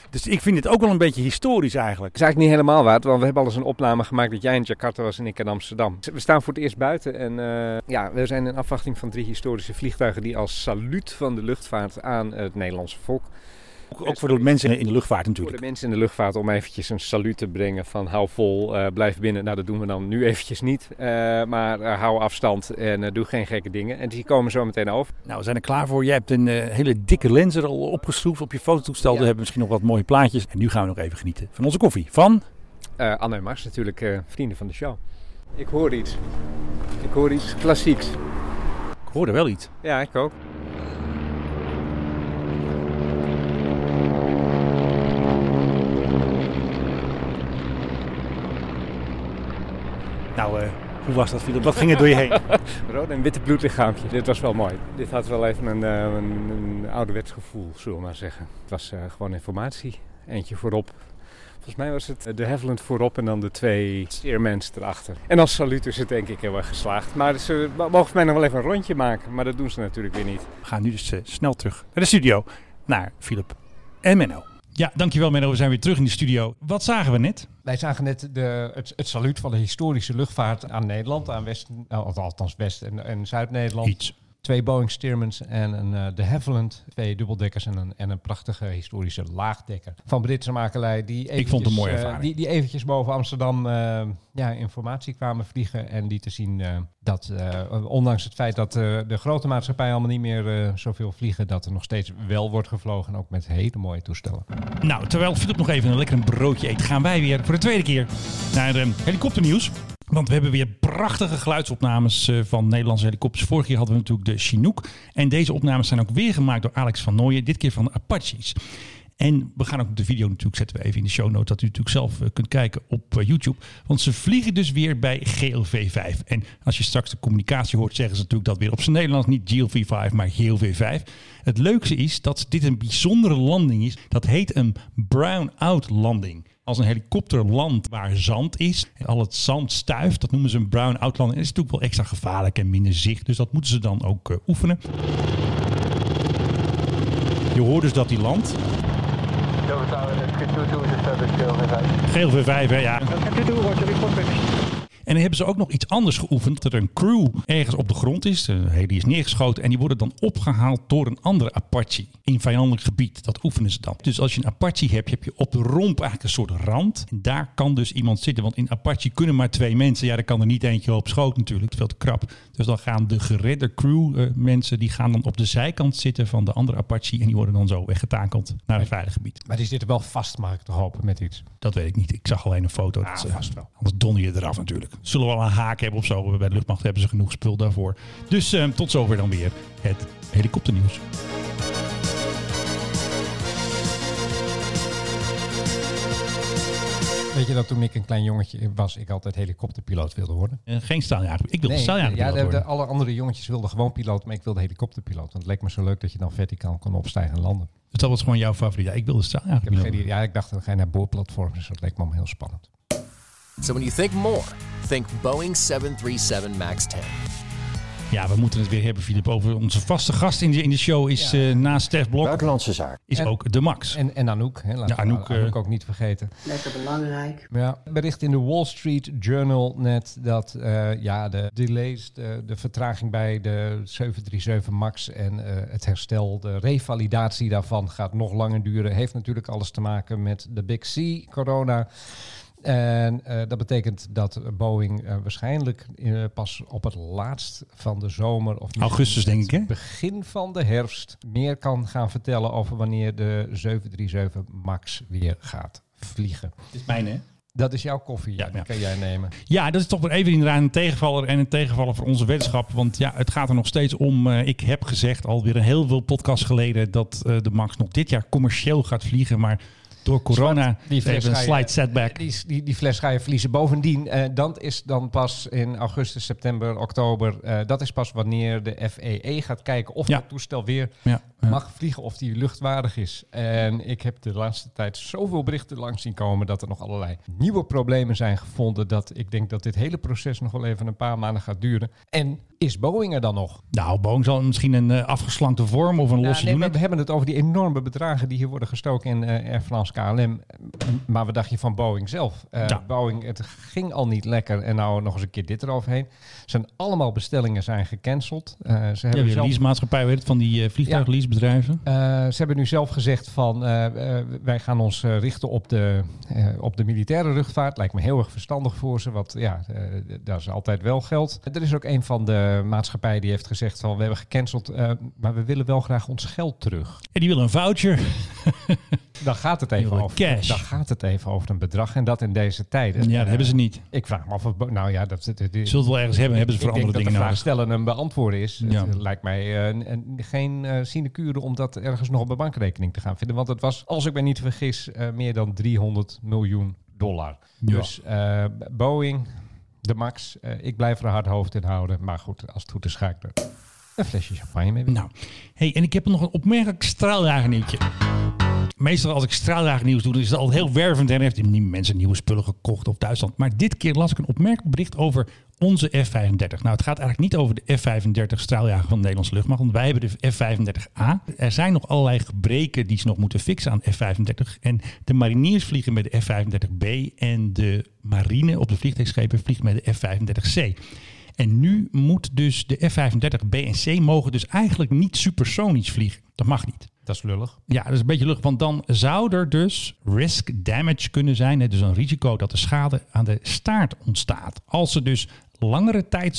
Dus ik vind dit ook wel een beetje historisch eigenlijk. Het is eigenlijk niet helemaal waar, want we hebben al eens een opname gemaakt dat jij in Jakarta was en ik in Amsterdam. We staan voor het eerst buiten en we zijn in afwachting van 3 historische vliegtuigen die als saluut van de luchtvaart aan het Nederlandse volk... Ook voor de mensen in de luchtvaart natuurlijk. Voor de mensen in de luchtvaart om eventjes een saluut te brengen van hou vol, blijf binnen. Nou, dat doen we dan nu eventjes niet. Maar hou afstand en doe geen gekke dingen. En die komen zo meteen over. Nou, we zijn er klaar voor. Jij hebt een hele dikke lens er al opgeschroefd op je fototoestel. Ja. We hebben misschien nog wat mooie plaatjes. En nu gaan we nog even genieten van onze koffie. Van? Anne en Mars natuurlijk, vrienden van de show. Ik hoor iets. Ik hoor iets klassieks. Ik hoorde wel iets. Ja, ik ook. Nou, hoe was dat, Philip? Wat ging er door je heen? Rood en witte bloedlichaampje. Dit was wel mooi. Dit had wel even een ouderwets gevoel, zullen we maar zeggen. Het was gewoon informatie. Eentje voorop. Volgens mij was het de Havilland voorop en dan de 2 Steermans erachter. En als saluut is het denk ik heel erg geslaagd. Maar ze mogen mij nog wel even een rondje maken. Maar dat doen ze natuurlijk weer niet. We gaan nu dus snel terug naar de studio. Naar Philip en Menno. Ja, dankjewel Menno. We zijn weer terug in de studio. Wat zagen we net? Wij zagen net het saluut van de historische luchtvaart aan Nederland. Aan West- en Zuid-Nederland. Iets. 2 Boeing Steermans en een de Havilland. 2 dubbeldekkers en een prachtige historische laagdekker. Van Britse makelij die eventjes, ik vond het een mooie ervaring. Die eventjes boven Amsterdam informatie kwamen vliegen. En die te zien dat ondanks het feit dat de grote maatschappij allemaal niet meer zoveel vliegen. Dat er nog steeds wel wordt gevlogen. Ook met hele mooie toestellen. Nou, terwijl Philip nog even een broodje eet. Gaan wij weer voor de tweede keer naar helikopternieuws. Want we hebben weer prachtige geluidsopnames van Nederlandse helikopters. Vorig jaar hadden we natuurlijk de Chinook. En deze opnames zijn ook weer gemaakt door Alex van Nooijen. Dit keer van de Apaches. En we gaan ook de video natuurlijk zetten we even in de show notes. Dat u natuurlijk zelf kunt kijken op YouTube. Want ze vliegen dus weer bij GLV-5. En als je straks de communicatie hoort, zeggen ze natuurlijk dat weer op zijn Nederlands. Niet GLV-5, maar GLV-5. Het leukste is dat dit een bijzondere landing is. Dat heet een brown-out landing. Als een helikopter landt waar zand is en al het zand stuift, dat noemen ze een brown-out landing. En dat is natuurlijk wel extra gevaarlijk en minder zicht, dus dat moeten ze dan ook oefenen. Je hoort dus dat die landt. GLV-5, hè, ja. En dan hebben ze ook nog iets anders geoefend. Dat er een crew ergens op de grond is. Die is neergeschoten. En die worden dan opgehaald door een andere Apache. In vijandelijk gebied. Dat oefenen ze dan. Dus als je een Apache hebt, heb je op de romp eigenlijk een soort rand. En daar kan dus iemand zitten. Want in Apache kunnen maar 2 mensen. Ja, daar kan er niet eentje op schoot natuurlijk. Het is veel te krap. Dus dan gaan de geredde crew mensen. Die gaan dan op de zijkant zitten van de andere Apache. En die worden dan zo weggetakeld naar een veilig gebied. Maar die zitten wel vast, mag ik toch hopen, met iets? Dat weet ik niet. Ik zag alleen een foto. Ah, dat, vast wel. Anders donder je eraf natuurlijk. Zullen we wel een haak hebben of zo? Bij de luchtmacht hebben ze genoeg spul daarvoor. Dus tot zover dan weer het helikopternieuws. Weet je dat toen ik een klein jongetje was, ik altijd helikopterpiloot wilde worden? Geen straaljager. Ik wilde straaljagerpiloot worden. Ja, alle andere jongetjes wilden gewoon piloot, maar ik wilde helikopterpiloot. Want het leek me zo leuk dat je dan verticaal kon opstijgen en landen. Dus dat was gewoon jouw favoriet? Ja, ik wilde straaljagerpiloot worden. Ja, ik dacht, dan ga je naar boorplatforms, dus dat leek me heel spannend. So when you think more, think Boeing 737 MAX 10. Ja, we moeten het weer hebben, Filip, over onze vaste gast in de show is naast Stef Blok. Buitenlandse zaak. Is en, ook de Max. En Anouk. Hè, Anouk ook niet vergeten. Lekker belangrijk. Ja, bericht in de Wall Street Journal net dat de delays, de vertraging bij de 737 MAX en het herstel, de revalidatie daarvan gaat nog langer duren. Heeft natuurlijk alles te maken met de Big C, corona. En dat betekent dat Boeing waarschijnlijk pas op het laatst van de zomer of augustus, denk ik, hè? Begin van de herfst meer kan gaan vertellen over wanneer de 737 MAX weer gaat vliegen. Dat is mijn, hè? Dat is jouw koffie, ja. Kan jij nemen. Ja, dat is toch weer even inderdaad een tegenvaller voor onze wetenschap. Want ja, het gaat er nog steeds om. Ik heb gezegd alweer een heel veel podcasts geleden dat de MAX nog dit jaar commercieel gaat vliegen, maar door corona heeft een slight setback. Die fles ga je verliezen. Bovendien, dat is dan pas in augustus, september, oktober. Dat is pas wanneer de FAA gaat kijken of het toestel weer mag vliegen, of die luchtwaardig is. En ik heb de laatste tijd zoveel berichten langs zien komen dat er nog allerlei nieuwe problemen zijn gevonden, dat ik denk dat dit hele proces nog wel even een paar maanden gaat duren. En is Boeing er dan nog? Nou, Boeing zal misschien een afgeslankte vorm of een losse doen. We hebben het over die enorme bedragen die hier worden gestoken in Air France KLM. Maar wat dacht je van Boeing zelf? Boeing, het ging al niet lekker en nou nog eens een keer dit eroverheen. Zijn allemaal bestellingen zijn gecanceld. Ze hebben de leasemaatschappij, weet het, van die vliegtuigleasebedrijven. Ze hebben nu zelf gezegd van wij gaan ons richten op de militaire luchtvaart. Lijkt me heel erg verstandig voor ze, want daar is altijd wel geld. Er is ook een van de maatschappij die heeft gezegd van we hebben gecanceld, maar we willen wel graag ons geld terug. En die willen een voucher. Dan gaat het even over cash. Dan gaat het even over een bedrag en dat in deze tijden. Ja, dat hebben ze niet. Ik vraag me af of zullen we wel ergens hebben? Hebben ze voor andere dingen nodig? Ik denk dat de vraag stellen en beantwoorden is. Ja. Het lijkt mij geen sinecure om dat ergens nog op een bankrekening te gaan vinden, want het was, als ik me niet vergis, meer dan $300 miljoen. Ja. Dus Boeing, de MAX, ik blijf er hard hoofd in houden. Maar goed, als het goed is, ga ik er een flesje champagne mee. Nou, en ik heb nog een opmerkelijk straaljagernieuwtje. Meestal als ik straaljagernieuws doe, dan is het altijd heel wervend. En heeft mensen nieuwe spullen gekocht op Duitsland. Maar dit keer las ik een opmerkelijk bericht over onze F-35. Nou, het gaat eigenlijk niet over de F-35 straaljager van de Nederlandse luchtmacht. Want wij hebben de F-35A. Er zijn nog allerlei gebreken die ze nog moeten fixen aan F-35. En de mariniers vliegen met de F-35B. En de marine op de vliegtuigschepen vliegt met de F-35C. En nu moet dus de F-35 B en C mogen dus eigenlijk niet supersonisch vliegen. Dat mag niet. Dat is lullig. Ja, dat is een beetje lullig. Want dan zou er dus risk damage kunnen zijn. Hè? Dus een risico dat de schade aan de staart ontstaat. Als ze dus langere tijd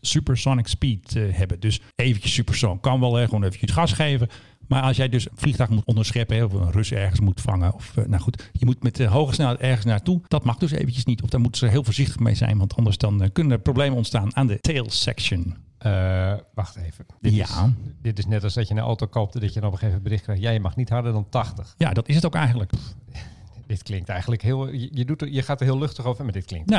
supersonic speed hebben. Dus eventjes supersonic. Kan wel gewoon eventjes gas geven. Maar als jij dus een vliegtuig moet onderscheppen, of een Rus ergens moet vangen, of je moet met hoge snelheid ergens naartoe. Dat mag dus eventjes niet. Of daar moeten ze heel voorzichtig mee zijn, want anders dan kunnen er problemen ontstaan aan de tail section. Wacht even. Dit is net als dat je een auto koopt en dat je dan op een gegeven moment bericht krijgt, je mag niet harder dan 80. Ja, dat is het ook eigenlijk. Dit klinkt eigenlijk heel... Je gaat er heel luchtig over, maar dit klinkt...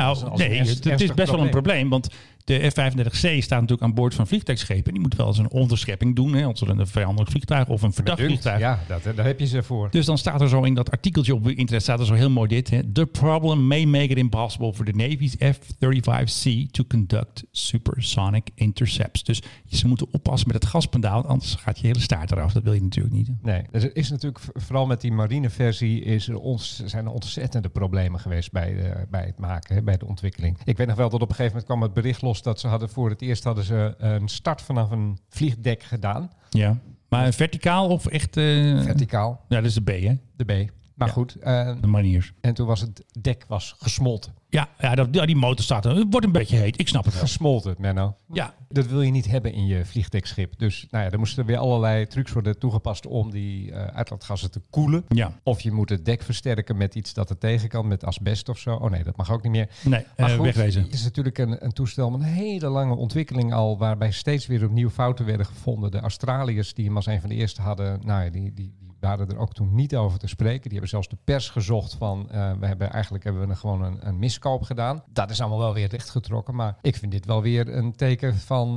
het is best wel een probleem, want de F-35C staat natuurlijk aan boord van vliegtuigschepen. Die moet wel eens een onderschepping doen, hè, als er een vijandelijk vliegtuig of een verdacht vliegtuig... Ja, daar heb je ze voor. Dus dan staat er zo in dat artikeltje op internet, staat er zo heel mooi dit. Hè. The problem may make it impossible for the Navy's F-35C to conduct supersonic intercepts. Dus ze moeten oppassen met het gaspedaal, anders gaat je hele staart eraf. Dat wil je natuurlijk niet. Nee, er is natuurlijk vooral met die marineversie is ons zijn er ontzettende problemen geweest bij het maken, bij de ontwikkeling. Ik weet nog wel dat op een gegeven moment kwam het bericht los dat ze voor het eerst hadden ze een start vanaf een vliegdek gedaan. Ja, maar verticaal of echt... Verticaal. Ja, dat is de B, hè? De B. Maar ja, goed. De manier. En toen was het dek gesmolten. Ja, die motor staat er. Het wordt een beetje heet. Ik snap het wel. Gesmolten, Menno. Ja. Dat wil je niet hebben in je vliegdekschip. Dus nou ja, er moesten weer allerlei trucs worden toegepast om die uitlaatgassen te koelen. Ja. Of je moet het dek versterken met iets dat er tegen kan, met asbest of zo. Oh nee, dat mag ook niet meer. Nee, maar goed, wegwezen. Het is natuurlijk een toestel met een hele lange ontwikkeling al, waarbij steeds weer opnieuw fouten werden gevonden. De Australiërs, die hem als een van de eerste hadden, nou ja, die waren er ook toen niet over te spreken. Die hebben zelfs de pers gezocht van... We hebben gewoon een miskoop gedaan. Dat is allemaal wel weer rechtgetrokken. Maar ik vind dit wel weer een teken van...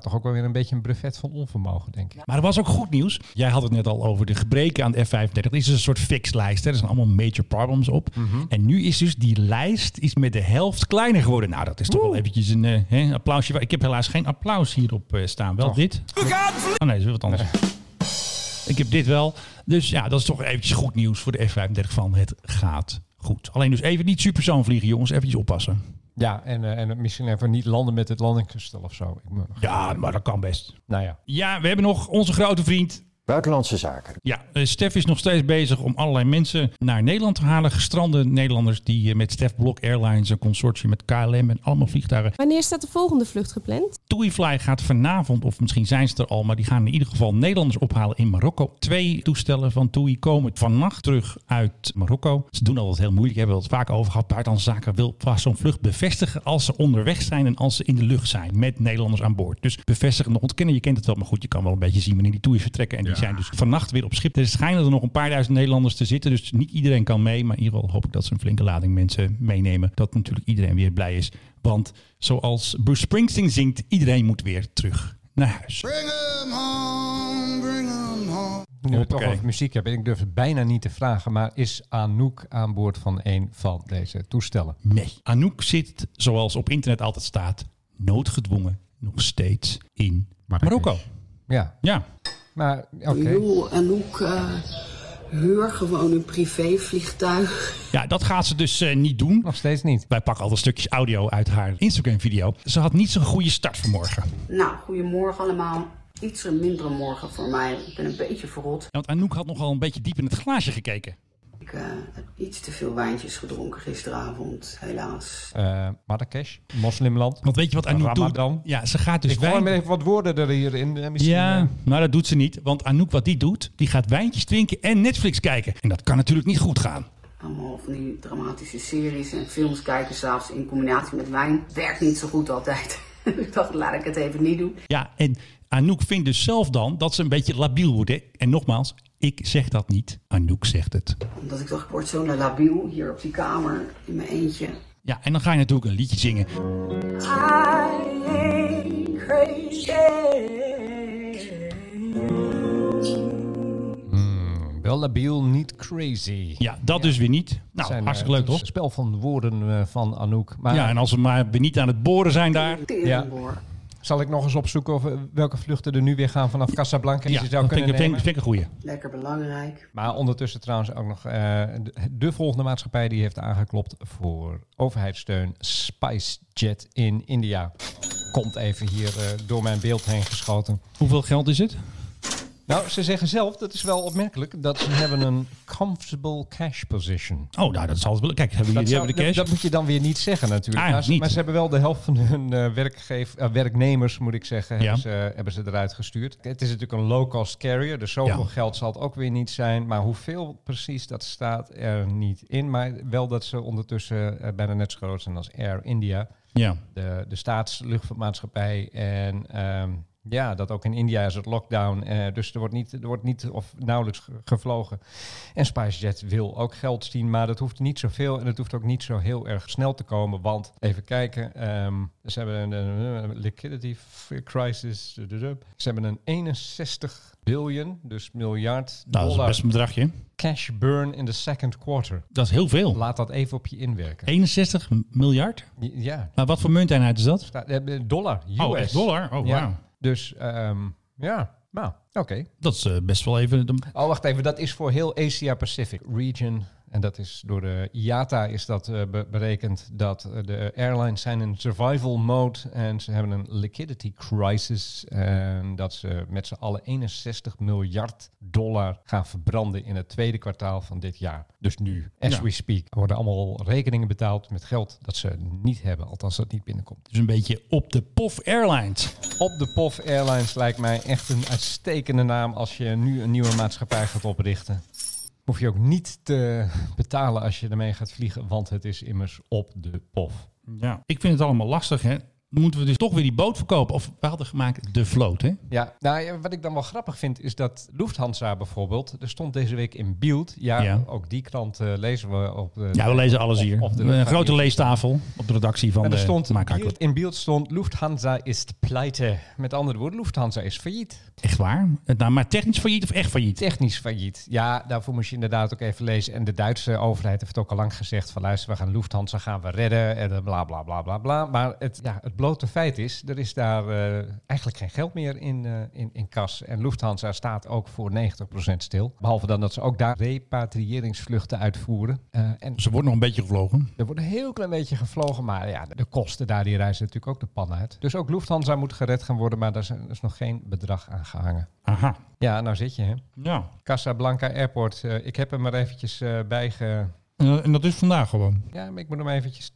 toch ook wel weer een beetje een brevet van onvermogen, denk ik. Maar er was ook goed nieuws. Jij had het net al over de gebreken aan de F-35. Er is een soort fixlijst. Hè? Er zijn allemaal major problems op. Mm-hmm. En nu is dus die lijst is met de helft kleiner geworden. Nou, dat is toch wel eventjes een applausje. Ik heb helaas geen applaus hierop staan. Wel toch. Dit. We gaan vliegen! Oh nee, dat is wat anders. Nee. Ik heb dit wel. Dus ja, dat is toch eventjes goed nieuws voor de F-35 van het gaat goed. Alleen dus even niet supersoon vliegen, jongens. Eventjes oppassen. Ja, en misschien even niet landen met het landingsgestel of zo. Ja, maar dat kan best. Nou ja. Ja, we hebben nog onze grote vriend... Buitenlandse zaken. Ja, Stef is nog steeds bezig om allerlei mensen naar Nederland te halen. Gestrande Nederlanders die met Stef Blok Airlines, een consortium met KLM en allemaal vliegtuigen. Wanneer staat de volgende vlucht gepland? TUI gaat vanavond, of misschien zijn ze er al, maar die gaan in ieder geval Nederlanders ophalen in Marokko. 2 toestellen van TUI komen vannacht terug uit Marokko. Ze doen al wat heel moeilijk, hebben we het vaak over gehad. Buitenlandse zaken wil pas zo'n vlucht bevestigen als ze onderweg zijn en als ze in de lucht zijn met Nederlanders aan boord. Dus bevestigen en ontkennen, je kent het wel, maar goed, je kan wel een beetje zien wanneer die TUI's vertrekken en die zijn dus vannacht weer op Schiphol. Er schijnen er nog een paar duizend Nederlanders te zitten. Dus niet iedereen kan mee. Maar in ieder geval hoop ik dat ze een flinke lading mensen meenemen. Dat natuurlijk iedereen weer blij is. Want zoals Bruce Springsteen zingt, iedereen moet weer terug naar huis. Bring hem home, bring hem home. Nu we toch over muziek hebben, ik durf het bijna niet te vragen, maar is Anouk aan boord van een van deze toestellen? Nee. Anouk zit, zoals op internet altijd staat, noodgedwongen nog steeds in Marokko. Ja. Maar, Anouk huur gewoon een privévliegtuig. Ja, dat gaat ze dus niet doen. Nog steeds niet. Wij pakken altijd stukjes audio uit haar Instagram-video. Ze had niet zo'n goede start vanmorgen. Nou, goedemorgen allemaal. Iets een mindere morgen voor mij. Ik ben een beetje verrot. Ja, want Anouk had nogal een beetje diep in het glaasje gekeken. Ik heb iets te veel wijntjes gedronken gisteravond, helaas. Marrakesh, moslimland. Want weet je wat Anouk doet? Ja, ze gaat dus Ik hoor even wat woorden er hierin. Maar dat doet ze niet. Want Anouk, wat die doet, die gaat wijntjes drinken en Netflix kijken. En dat kan natuurlijk niet goed gaan. Allemaal van die dramatische series en films kijken s'avonds in combinatie met wijn. Werkt niet zo goed altijd. Ik dacht, laat ik het even niet doen. Ja, en Anouk vindt dus zelf dan dat ze een beetje labiel wordt. Hè? En nogmaals... Ik zeg dat niet, Anouk zegt het. Omdat ik dacht, ik word zo labiel hier op die kamer in mijn eentje. Ja, en dan ga je natuurlijk een liedje zingen. Wel labiel, niet crazy. Ja, dat dus weer niet. Nou, zijn, hartstikke leuk, toch? Het spel van woorden van Anouk. Maar... Ja, en als we maar weer niet aan het boren zijn daar... Ja. Zal ik nog eens opzoeken of welke vluchten er nu weer gaan vanaf Casablanca? Ja, dat vind ik een goeie. Lekker belangrijk. Maar ondertussen trouwens ook nog de volgende maatschappij die heeft aangeklopt voor overheidssteun. SpiceJet in India. Komt even hier door mijn beeld heen geschoten. Hoeveel geld is het? Nou, ze zeggen zelf, dat is wel opmerkelijk, dat ze hebben een comfortable cash position. Oh, nou, dat zal het wel. Kijk, hebben de cash. Dat moet je dan weer niet zeggen natuurlijk. Maar ze hebben wel de helft van hun werknemers, moet ik zeggen, hebben ze eruit gestuurd. Het is natuurlijk een low-cost carrier, dus zoveel geld zal het ook weer niet zijn. Maar hoeveel precies, dat staat er niet in. Maar wel dat ze ondertussen bijna net zo groot zijn als Air India. Ja. De staatsluchtvaartmaatschappij en... Ja, dat ook in India is het lockdown. Dus er wordt niet of nauwelijks gevlogen. En SpiceJet wil ook geld zien, maar dat hoeft niet zoveel. En dat hoeft ook niet zo heel erg snel te komen. Want, even kijken, ze hebben een liquidity crisis. Ze hebben een 61 biljoen, dus miljard dollar. Dat is best een bedragje. Cash burn in the second quarter. Dat is heel veel. Laat dat even op je inwerken. 61 miljard? Ja. Maar wat voor munteenheid is dat? Dollar, US. Oh, echt dollar? Oh, wauw. Ja. Dus oké. Dat is best wel even... Dat is voor heel Asia-Pacific Region En dat is door de IATA is dat berekend dat de airlines zijn in survival mode en ze hebben een liquidity crisis. En dat ze met z'n allen $61 miljard gaan verbranden in het tweede kwartaal van dit jaar. Dus nu, as we speak, worden allemaal rekeningen betaald met geld dat ze niet hebben. Althans, dat niet binnenkomt. Dus een beetje op de pof Airlines. Op de pof Airlines lijkt mij echt een uitstekende naam als je nu een nieuwe maatschappij gaat oprichten. Hoef je ook niet te betalen als je ermee gaat vliegen, want het is immers op de pof. Ja, ik vind het allemaal lastig, hè. Moeten we dus toch weer die boot verkopen? Of we hadden gemaakt de vloot, hè? Ja, nou, wat ik dan wel grappig vind is dat Lufthansa bijvoorbeeld, er stond deze week in Bild. Ja. Ook die krant lezen we op de... Ja, we lezen alles hier. Op een grote leestafel op de redactie van de Maakhaakclub. In Bild stond, Lufthansa is pleite. Met andere woorden, Lufthansa is failliet. Echt waar? Nou, maar technisch failliet of echt failliet? Technisch failliet. Ja, daarvoor moest je inderdaad ook even lezen. En de Duitse overheid heeft ook al lang gezegd van luister, we gaan Lufthansa gaan we redden. En bla, bla, bla, bla, bla. Maar het blote feit is, er is daar eigenlijk geen geld meer in kas. En Lufthansa staat ook voor 90% stil. Behalve dan dat ze ook daar repatriëringsvluchten uitvoeren. En ze wordt nog een beetje gevlogen. Er wordt een heel klein beetje gevlogen, maar ja, de kosten daar die reizen natuurlijk ook de pan uit. Dus ook Lufthansa moet gered gaan worden, maar daar is nog geen bedrag aan gehangen. Aha. Ja, nou zit je, hè? Ja. Casablanca Airport. Ik heb hem er eventjes bijge... En dat is vandaag gewoon. Ja, maar ik moet hem eventjes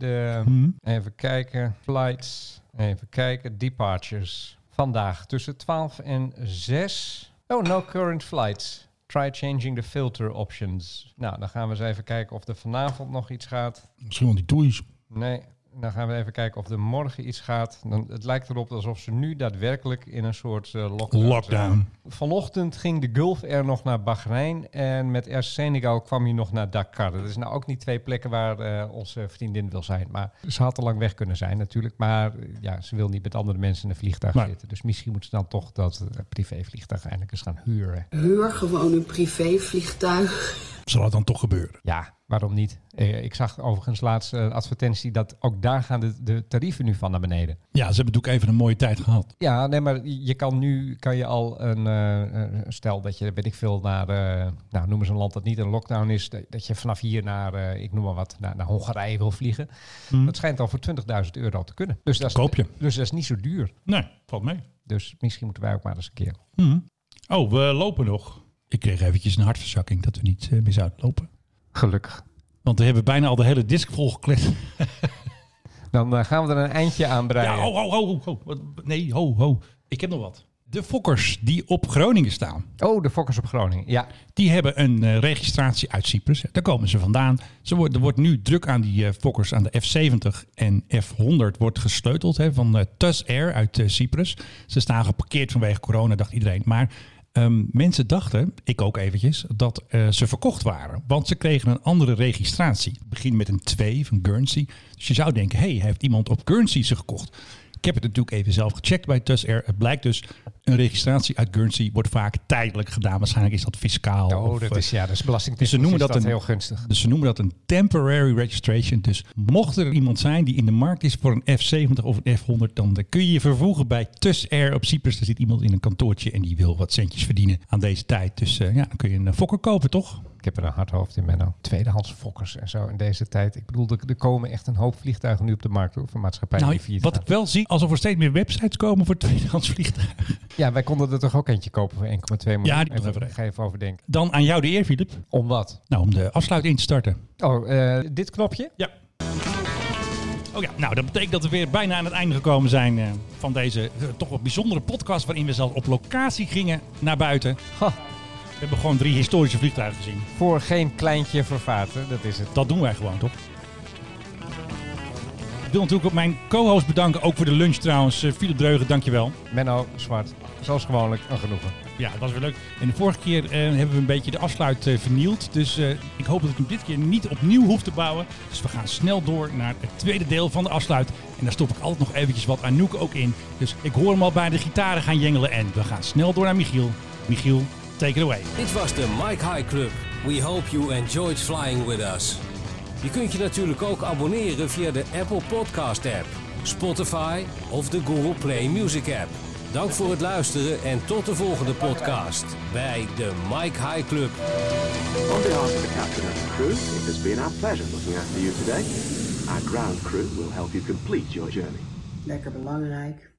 even kijken. Flights. Even kijken. Departures. Vandaag tussen 12 en 6. Oh, no current flights. Try changing the filter options. Nou, dan gaan we eens even kijken of er vanavond nog iets gaat. Misschien wel die TUI's. Nee. Dan gaan we even kijken of er morgen iets gaat. Het lijkt erop alsof ze nu daadwerkelijk in een soort lockdown. Vanochtend ging de Gulf Air nog naar Bahrein. En met Air Senegal kwam hij nog naar Dakar. Dat is nou ook niet twee plekken waar onze vriendin wil zijn. Maar ze had al lang weg kunnen zijn natuurlijk. Maar ja, ze wil niet met andere mensen in een vliegtuig zitten. Dus misschien moet ze dan toch dat privévliegtuig eindelijk eens gaan huren. Huur gewoon een privévliegtuig. Zal het dan toch gebeuren? Ja, waarom niet? Ik zag overigens laatst een advertentie dat ook daar gaan de tarieven nu van naar beneden. Ja, ze hebben natuurlijk even een mooie tijd gehad. Ja, nee, maar je kan nu al een... stel dat je, weet ik veel, naar... noem eens een land dat niet een lockdown is. Dat je vanaf hier naar, ik noem maar wat, naar Hongarije wil vliegen. Hmm. Dat schijnt al voor €20.000 te kunnen. Dus dat is, koop je. Dus dat is niet zo duur. Nee, valt mee. Dus misschien moeten wij ook maar eens een keer. Hmm. Oh, we lopen nog. Ik kreeg eventjes een hartverzakking dat we niet meer zouden lopen. Gelukkig. Want we hebben bijna al de hele disk volgeklet. Dan gaan we er een eindje aan breien. Ja, ho. Nee, ho. Ik heb nog wat. De fokkers die op Groningen staan. Oh, de fokkers op Groningen, ja. Die hebben een registratie uit Cyprus. Daar komen ze vandaan. Er wordt nu druk aan die fokkers, aan de F-70 en F-100 wordt gesleuteld. Hè, van TUS Air uit Cyprus. Ze staan geparkeerd vanwege corona, dacht iedereen. Maar... mensen dachten, ik ook eventjes, dat ze verkocht waren. Want ze kregen een andere registratie. Het begint met een 2 van Guernsey. Dus je zou denken, hey, heeft iemand op Guernsey ze gekocht? Ik heb het natuurlijk even zelf gecheckt bij TUS Air. Het blijkt dus, een registratie uit Guernsey wordt vaak tijdelijk gedaan. Waarschijnlijk is dat fiscaal. Dat is belastingtechnisch. Dus ze noemen dat heel gunstig. Dus ze noemen dat een temporary registration. Dus mocht er iemand zijn die in de markt is voor een F-70 of een F-100... dan kun je je vervoegen bij TUS Air op Cyprus. Er zit iemand in een kantoortje en die wil wat centjes verdienen aan deze tijd. Dus dan kun je een fokker kopen, toch? Ik heb er een hard hoofd in, Menno. Tweedehands fokkers en zo in deze tijd. Ik bedoel, er komen echt een hoop vliegtuigen nu op de markt van maatschappijen. Nou, wat ik wel zie, alsof er steeds meer websites komen voor tweedehands vliegtuigen. Ja, wij konden er toch ook eentje kopen voor 1,2 miljoen. Ja, die moet ik even overdenken. Dan aan jou de eer, Filip. Om wat? Nou, om de afsluiting in te starten. Oh, dit knopje? Ja. Oh ja, nou, dat betekent dat we weer bijna aan het einde gekomen zijn van deze toch wel bijzondere podcast, waarin we zelfs op locatie gingen naar buiten. Ha. We hebben gewoon 3 historische vliegtuigen gezien. Voor geen kleintje vervaten, dat is het. Dat doen wij gewoon, toch? Ik wil natuurlijk ook mijn co-host bedanken, ook voor de lunch trouwens. Philip Dreugen, dankjewel. Menno Zwart, zoals gewoonlijk, een genoegen. Ja, dat was weer leuk. En de vorige keer hebben we een beetje de afsluit vernield. Dus ik hoop dat ik hem dit keer niet opnieuw hoef te bouwen. Dus we gaan snel door naar het tweede deel van de afsluit. En daar stop ik altijd nog eventjes wat Anouk ook in. Dus ik hoor hem al bij de gitaren gaan jengelen. En we gaan snel door naar Michiel. Michiel, take it away. Dit was de Mike High Club. We hope you enjoyed flying with us. Je kunt je natuurlijk ook abonneren via de Apple Podcast app, Spotify of de Google Play Music app. Dank voor het luisteren en tot de volgende podcast bij de Mike High Club. On behalf of the captain and the crew, it has been our pleasure looking after you today. Our ground crew will help you complete your journey. Lekker belangrijk.